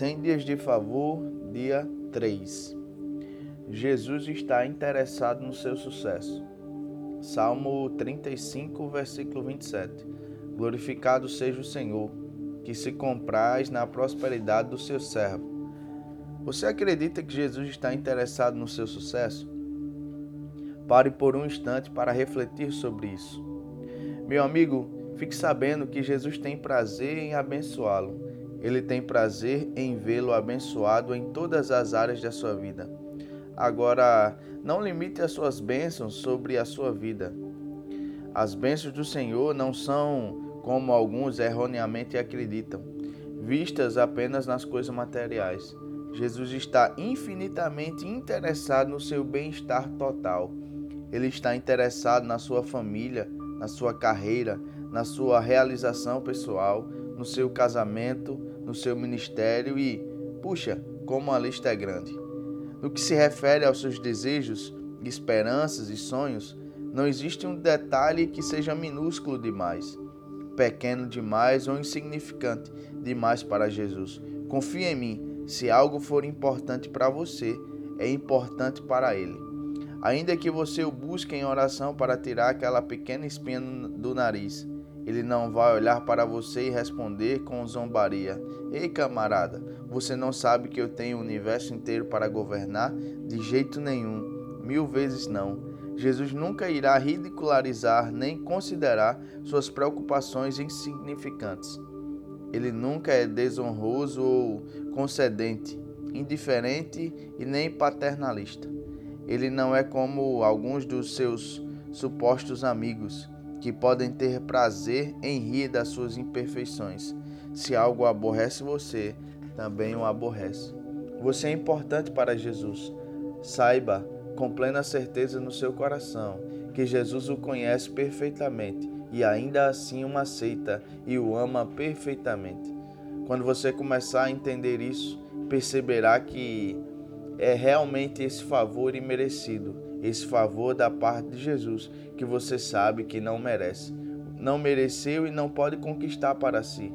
100 dias de favor, dia 3. Jesus está interessado no seu sucesso. Salmo 35, versículo 27. Glorificado seja o Senhor, que se compraz na prosperidade do seu servo. Você acredita que Jesus está interessado no seu sucesso? Pare por um instante para refletir sobre isso. Meu amigo, fique sabendo que Jesus tem prazer em abençoá-lo. Ele tem prazer em vê-lo abençoado em todas as áreas da sua vida. Agora, não limite as suas bênçãos sobre a sua vida. As bênçãos do Senhor não são, como alguns erroneamente acreditam, vistas apenas nas coisas materiais. Jesus está infinitamente interessado no seu bem-estar total. Ele está interessado na sua família, na sua carreira, na sua realização pessoal, no seu casamento, no seu ministério e, puxa, como a lista é grande. No que se refere aos seus desejos, esperanças e sonhos, não existe um detalhe que seja minúsculo demais, pequeno demais ou insignificante demais para Jesus. Confie em mim, se algo for importante para você, é importante para Ele. Ainda que você o busque em oração para tirar aquela pequena espinha do nariz, Ele não vai olhar para você e responder com zombaria. Ei, camarada, você não sabe que eu tenho o universo inteiro para governar? De jeito nenhum, 1000 vezes não. Jesus nunca irá ridicularizar nem considerar suas preocupações insignificantes. Ele nunca é desonroso ou concedente, indiferente e nem paternalista. Ele não é como alguns dos seus supostos amigos, que podem ter prazer em rir das suas imperfeições. Se algo aborrece você, também o aborrece. Você é importante para Jesus. Saiba, com plena certeza no seu coração, que Jesus o conhece perfeitamente e ainda assim o aceita e o ama perfeitamente. Quando você começar a entender isso, perceberá que é realmente esse favor imerecido. Esse favor da parte de Jesus, que você sabe que não merece, não mereceu e não pode conquistar para si,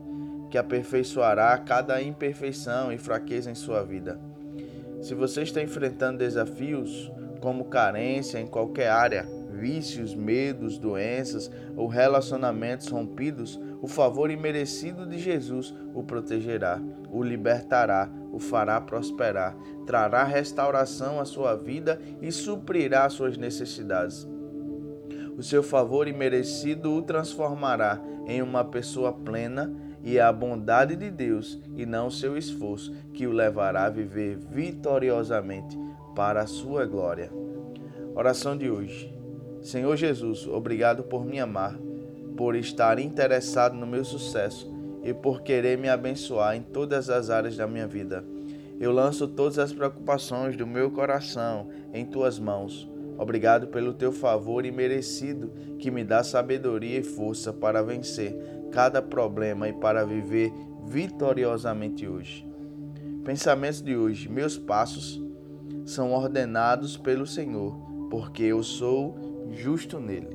que aperfeiçoará cada imperfeição e fraqueza em sua vida. Se você está enfrentando desafios como carência em qualquer área, vícios, medos, doenças ou relacionamentos rompidos, o favor imerecido de Jesus o protegerá, o libertará, o fará prosperar, trará restauração à sua vida e suprirá suas necessidades. O seu favor imerecido o transformará em uma pessoa plena e a bondade de Deus, e não seu esforço, que o levará a viver vitoriosamente para a sua glória. Oração de hoje. Senhor Jesus, obrigado por me amar, por estar interessado no meu sucesso e por querer me abençoar em todas as áreas da minha vida. Eu lanço todas as preocupações do meu coração em Tuas mãos. Obrigado pelo Teu favor imerecido, que me dá sabedoria e força para vencer cada problema e para viver vitoriosamente hoje. Pensamentos de hoje. Meus passos são ordenados pelo Senhor, porque eu sou justo nele.